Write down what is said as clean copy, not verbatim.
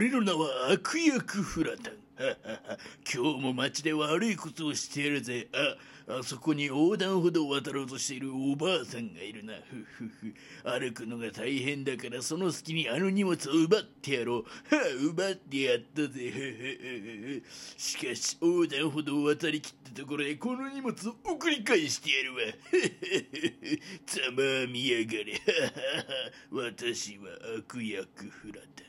俺の名は悪役フラタン。今日も街で悪いことをしてやるぜ。あそこに横断歩道を渡ろうとしているおばあさんがいるな。歩くのが大変だから、その隙にあの荷物を奪ってやろう。奪ってやったぜ。しかし横断歩道を渡りきったところでこの荷物を送り返してやるわ。ざまあみやがれ。私は悪役フラタン。